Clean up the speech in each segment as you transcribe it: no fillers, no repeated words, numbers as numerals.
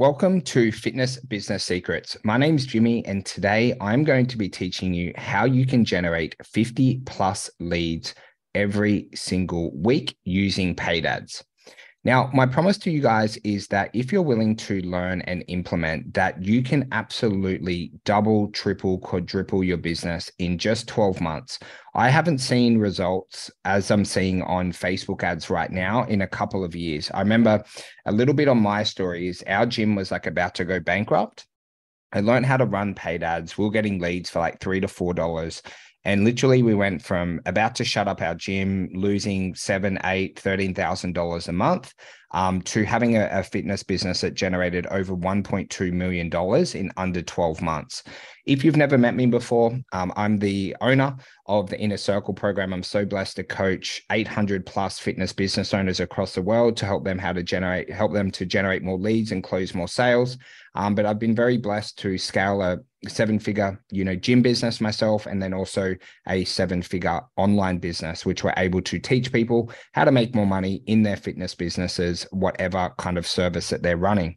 Welcome to Fitness Business Secrets. My name is Jimmy, and today I'm going to be teaching you how you can generate 50 plus leads every single week using paid ads. Now, my promise to you guys is that if you're willing to learn and implement that, you can absolutely double, triple, quadruple your business in just 12 months. I haven't seen results as I'm seeing on Facebook ads right now in a couple of years. I remember a little bit on my story is our gym was like about to go bankrupt. I learned how to run paid ads. We were getting leads for like $3 to $4. And literally we went from about to shut up our gym, losing $7,000, $8,000, $13,000 a month to having a fitness business that generated over $1.2 million in under 12 months. If you've never met me before, I'm the owner of the Inner Circle program. I'm so blessed to coach 800 plus fitness business owners across the world to help them to generate more leads and close more sales. But I've been very blessed to scale a seven-figure, gym business myself, and then also a seven-figure online business, which we're able to teach people how to make more money in their fitness businesses, whatever kind of service that they're running.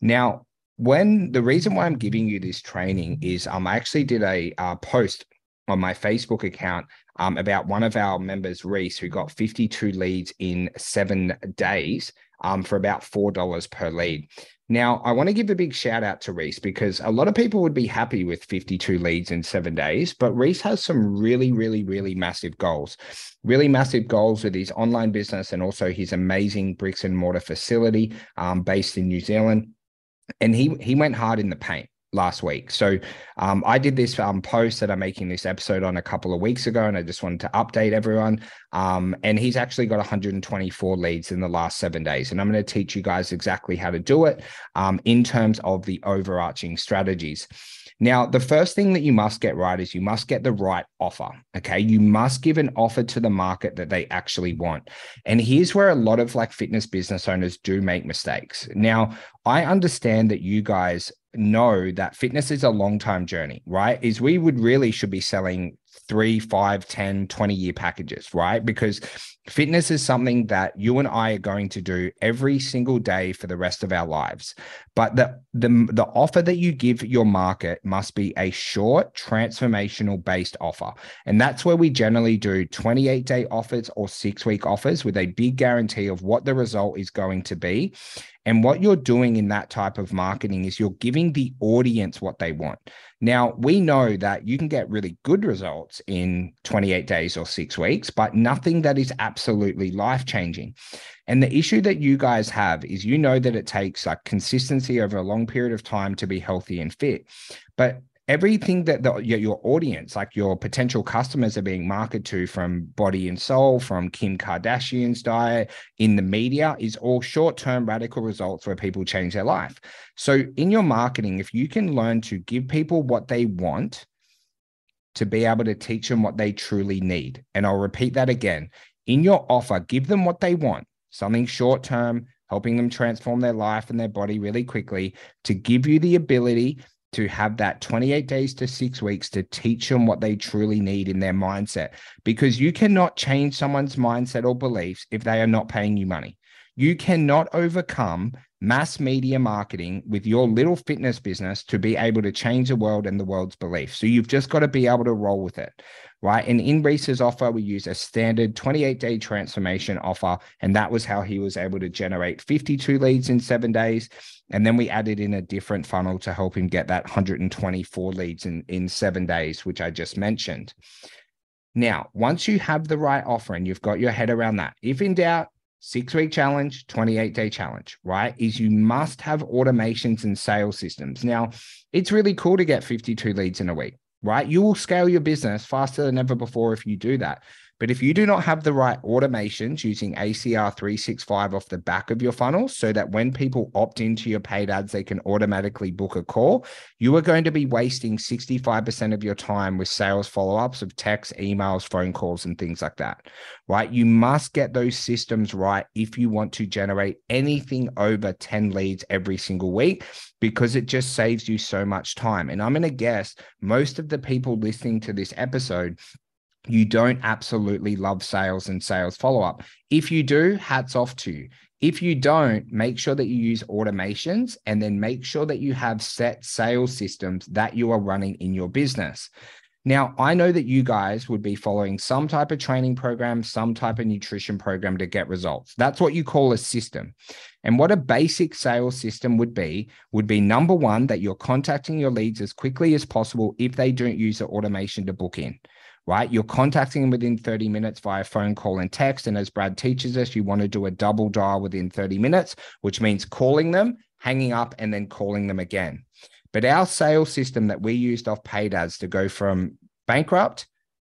Now, the reason why I'm giving you this training is I actually did a post on my Facebook account about one of our members, Reece, who got 52 leads in 7 days for about $4 per lead. Now, I want to give a big shout out to Reece because a lot of people would be happy with 52 leads in 7 days, but Reece has some really, really, really massive goals with his online business and also his amazing bricks and mortar facility based in New Zealand. And he went hard in the paint last week. So I did this post that I'm making this episode on a couple of weeks ago, and I just wanted to update everyone. And he's actually got 124 leads in the last 7 days. And I'm going to teach you guys exactly how to do it in terms of the overarching strategies. Now, the first thing that you must get right is you must get the right offer, okay? You must give an offer to the market that they actually want. And here's where a lot of fitness business owners do make mistakes. Now, I understand that you guys know that fitness is a long-time journey, right? We would really should be selling 3, 5, 10, 20-year packages, right? Because fitness is something that you and I are going to do every single day for the rest of our lives. But the offer that you give your market must be a short, transformational-based offer. And that's where we generally do 28-day offers or 6-week offers with a big guarantee of what the result is going to be. And what you're doing in that type of marketing is you're giving the audience what they want. Now, we know that you can get really good results in 28 days or 6 weeks, but nothing that is absolutely life-changing. And the issue that you guys have is you know that it takes consistency over a long period of time to be healthy and fit. But everything that your audience, your potential customers are being marketed to from Body and Soul, from Kim Kardashian's diet, in the media is all short-term radical results where people change their life. So in your marketing, if you can learn to give people what they want to be able to teach them what they truly need. And I'll repeat that again. In your offer, give them what they want, something short-term, helping them transform their life and their body really quickly to give you the ability to have that 28 days to 6 weeks to teach them what they truly need in their mindset, because you cannot change someone's mindset or beliefs if they are not paying you money. You cannot overcome mass media marketing with your little fitness business to be able to change the world and the world's beliefs. So you've just got to be able to roll with it, right? And in Reece's offer, we use a standard 28-day transformation offer, and that was how he was able to generate 52 leads in 7 days. And then we added in a different funnel to help him get that 124 leads in 7 days, which I just mentioned. Now, once you have the right offer and you've got your head around that, if in doubt, 6-week challenge, 28-day challenge, right? Is you must have automations and sales systems. Now, it's really cool to get 52 leads in a week, right? You will scale your business faster than ever before if you do that. But if you do not have the right automations using ACR 365 off the back of your funnel so that when people opt into your paid ads, they can automatically book a call, you are going to be wasting 65% of your time with sales follow-ups of texts, emails, phone calls, and things like that, right? You must get those systems right if you want to generate anything over 10 leads every single week, because it just saves you so much time. And I'm going to guess most of the people listening to this episode, you don't absolutely love sales and sales follow-up. If you do, hats off to you. If you don't, make sure that you use automations, and then make sure that you have set sales systems that you are running in your business. Now, I know that you guys would be following some type of training program, some type of nutrition program to get results. That's what you call a system. And what a basic sales system would be number one, that you're contacting your leads as quickly as possible if they don't use the automation to book in. Right? You're contacting them within 30 minutes via phone call and text. And as Brad teaches us, you want to do a double dial within 30 minutes, which means calling them, hanging up, and then calling them again. But our sales system that we used off paid ads to go from bankrupt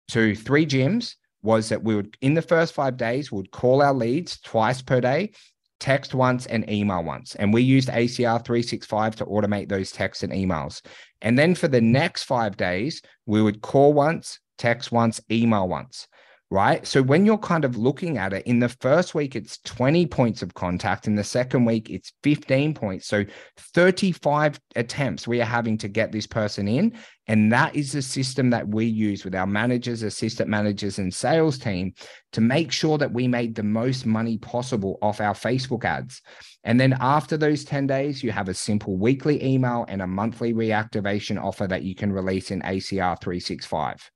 to 3 gyms was that we would, in the first 5 days, would call our leads twice per day, text once and email once. And we used ACR 365 to automate those texts and emails. And then for the next 5 days, we would call once, text once, email once, right? So when you're kind of looking at it, in the first week, it's 20 points of contact. In the second week, it's 15 points. So 35 attempts we are having to get this person in. And that is the system that we use with our managers, assistant managers, and sales team to make sure that we made the most money possible off our Facebook ads. And then after those 10 days, you have a simple weekly email and a monthly reactivation offer that you can release in ACR 365.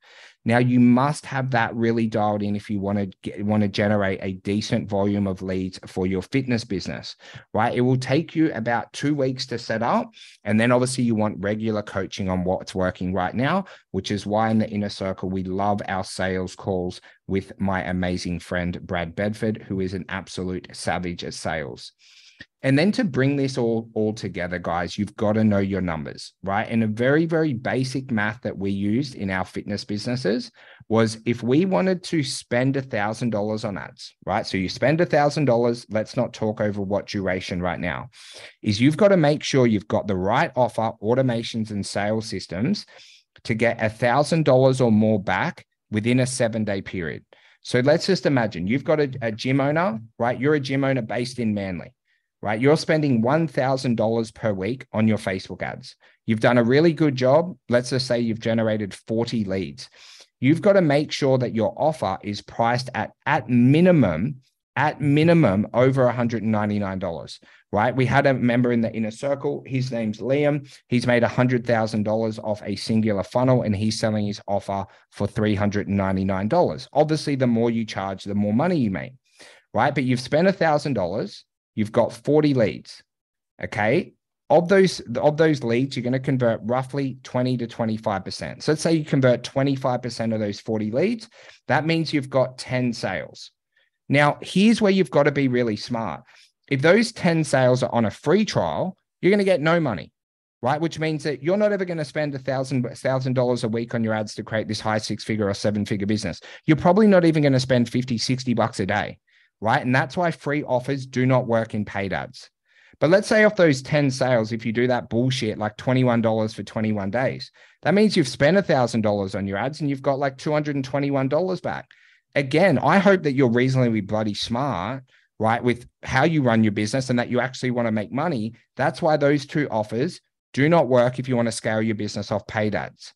Now, you must have that really dialed in if you want to generate a decent volume of leads for your fitness business, right? It will take you about 2 weeks to set up. And then obviously you want regular coaching on what's working right now, which is why in the Inner Circle, we love our sales calls with my amazing friend, Brad Bedford, who is an absolute savage at sales. And then to bring this all together, guys, you've got to know your numbers, right? And a very, very basic math that we used in our fitness businesses was if we wanted to spend $1,000 on ads, right? So you spend $1,000, let's not talk over what duration right now, is you've got to make sure you've got the right offer, automations and sales systems to get $1,000 or more back within a 7-day period. So let's just imagine you've got a gym owner, right? You're a gym owner based in Manly. Right? You're spending $1,000 per week on your Facebook ads. You've done a really good job. Let's just say you've generated 40 leads. You've got to make sure that your offer is priced at minimum over $199, right? We had a member in the Inner Circle. His name's Liam. He's made $100,000 off a singular funnel, and he's selling his offer for $399. Obviously, the more you charge, the more money you make, right? But you've spent $1,000. You've got 40 leads, okay? Of those leads, you're going to convert roughly 20 to 25%. So let's say you convert 25% of those 40 leads. That means you've got 10 sales. Now, here's where you've got to be really smart. If those 10 sales are on a free trial, you're going to get no money, right? Which means that you're not ever going to spend $1,000 a week on your ads to create this high 6-figure or 7-figure business. You're probably not even going to spend $50, $60 a day. Right? And that's why free offers do not work in paid ads. But let's say off those 10 sales, if you do that bullshit, like $21 for 21 days, that means you've spent $1,000 on your ads and you've got like $221 back. Again, I hope that you're reasonably bloody smart, right? With how you run your business and that you actually want to make money. That's why those two offers do not work if you want to scale your business off paid ads.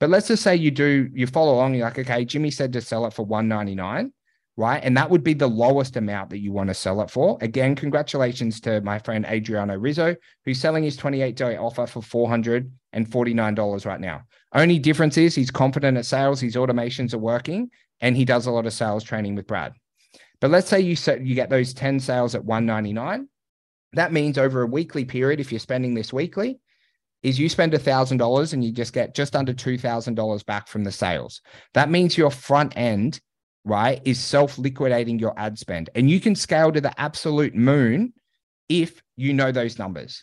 But let's just say you follow along, you're like, okay, Jimmy said to sell it for $199. Right? And that would be the lowest amount that you want to sell it for. Again, congratulations to my friend, Adriano Rizzo, who's selling his 28-day offer for $449 right now. Only difference is he's confident at sales, his automations are working, and he does a lot of sales training with Brad. But let's say you get those 10 sales at $199. That means over a weekly period, if you're spending this weekly, is you spend $1,000 and you just get just under $2,000 back from the sales. That means your front end, right, is self-liquidating your ad spend. And you can scale to the absolute moon if you know those numbers,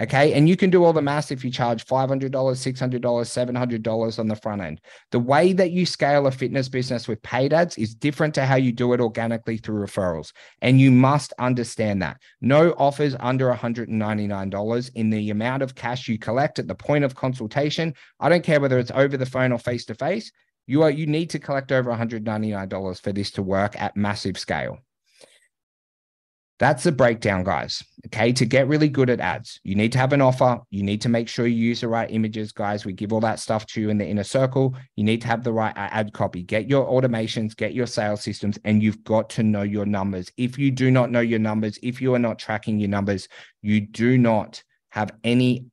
okay? And you can do all the math if you charge $500, $600, $700 on the front end. The way that you scale a fitness business with paid ads is different to how you do it organically through referrals. And you must understand that. No offers under $199 in the amount of cash you collect at the point of consultation. I don't care whether it's over the phone or face-to-face. You need to collect over $199 for this to work at massive scale. That's the breakdown, guys. Okay. To get really good at ads, you need to have an offer. You need to make sure you use the right images, guys. We give all that stuff to you in the Inner Circle. You need to have the right ad copy, get your automations, get your sales systems, and you've got to know your numbers. If you do not know your numbers, if you are not tracking your numbers, you do not have any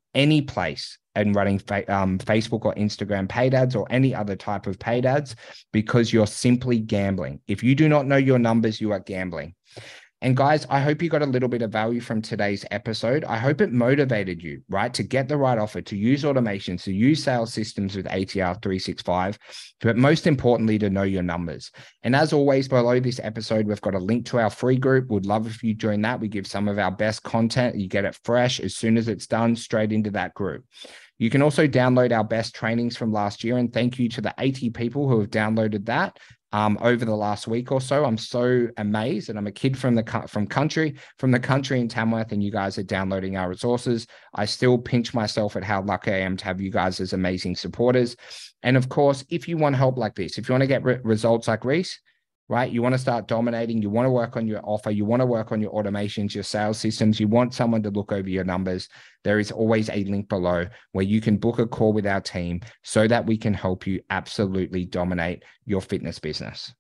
place in running Facebook or Instagram paid ads or any other type of paid ads, because you're simply gambling. If you do not know your numbers, you are gambling. And guys, I hope you got a little bit of value from today's episode. I hope it motivated you, right, to get the right offer, to use automations, to use sales systems with ATR 365, but most importantly, to know your numbers. And as always, below this episode, we've got a link to our free group. We'd love if you join that. We give some of our best content. You get it fresh as soon as it's done, straight into that group. You can also download our best trainings from last year. And thank you to the 80 people who have downloaded that over the last week or so. I'm so amazed. And I'm a kid from the country in Tamworth, and you guys are downloading our resources. I still pinch myself at how lucky I am to have you guys as amazing supporters. And of course, if you want help like this, if you want to get results like Reece, right? You want to start dominating. You want to work on your offer. You want to work on your automations, your sales systems. You want someone to look over your numbers. There is always a link below where you can book a call with our team so that we can help you absolutely dominate your fitness business.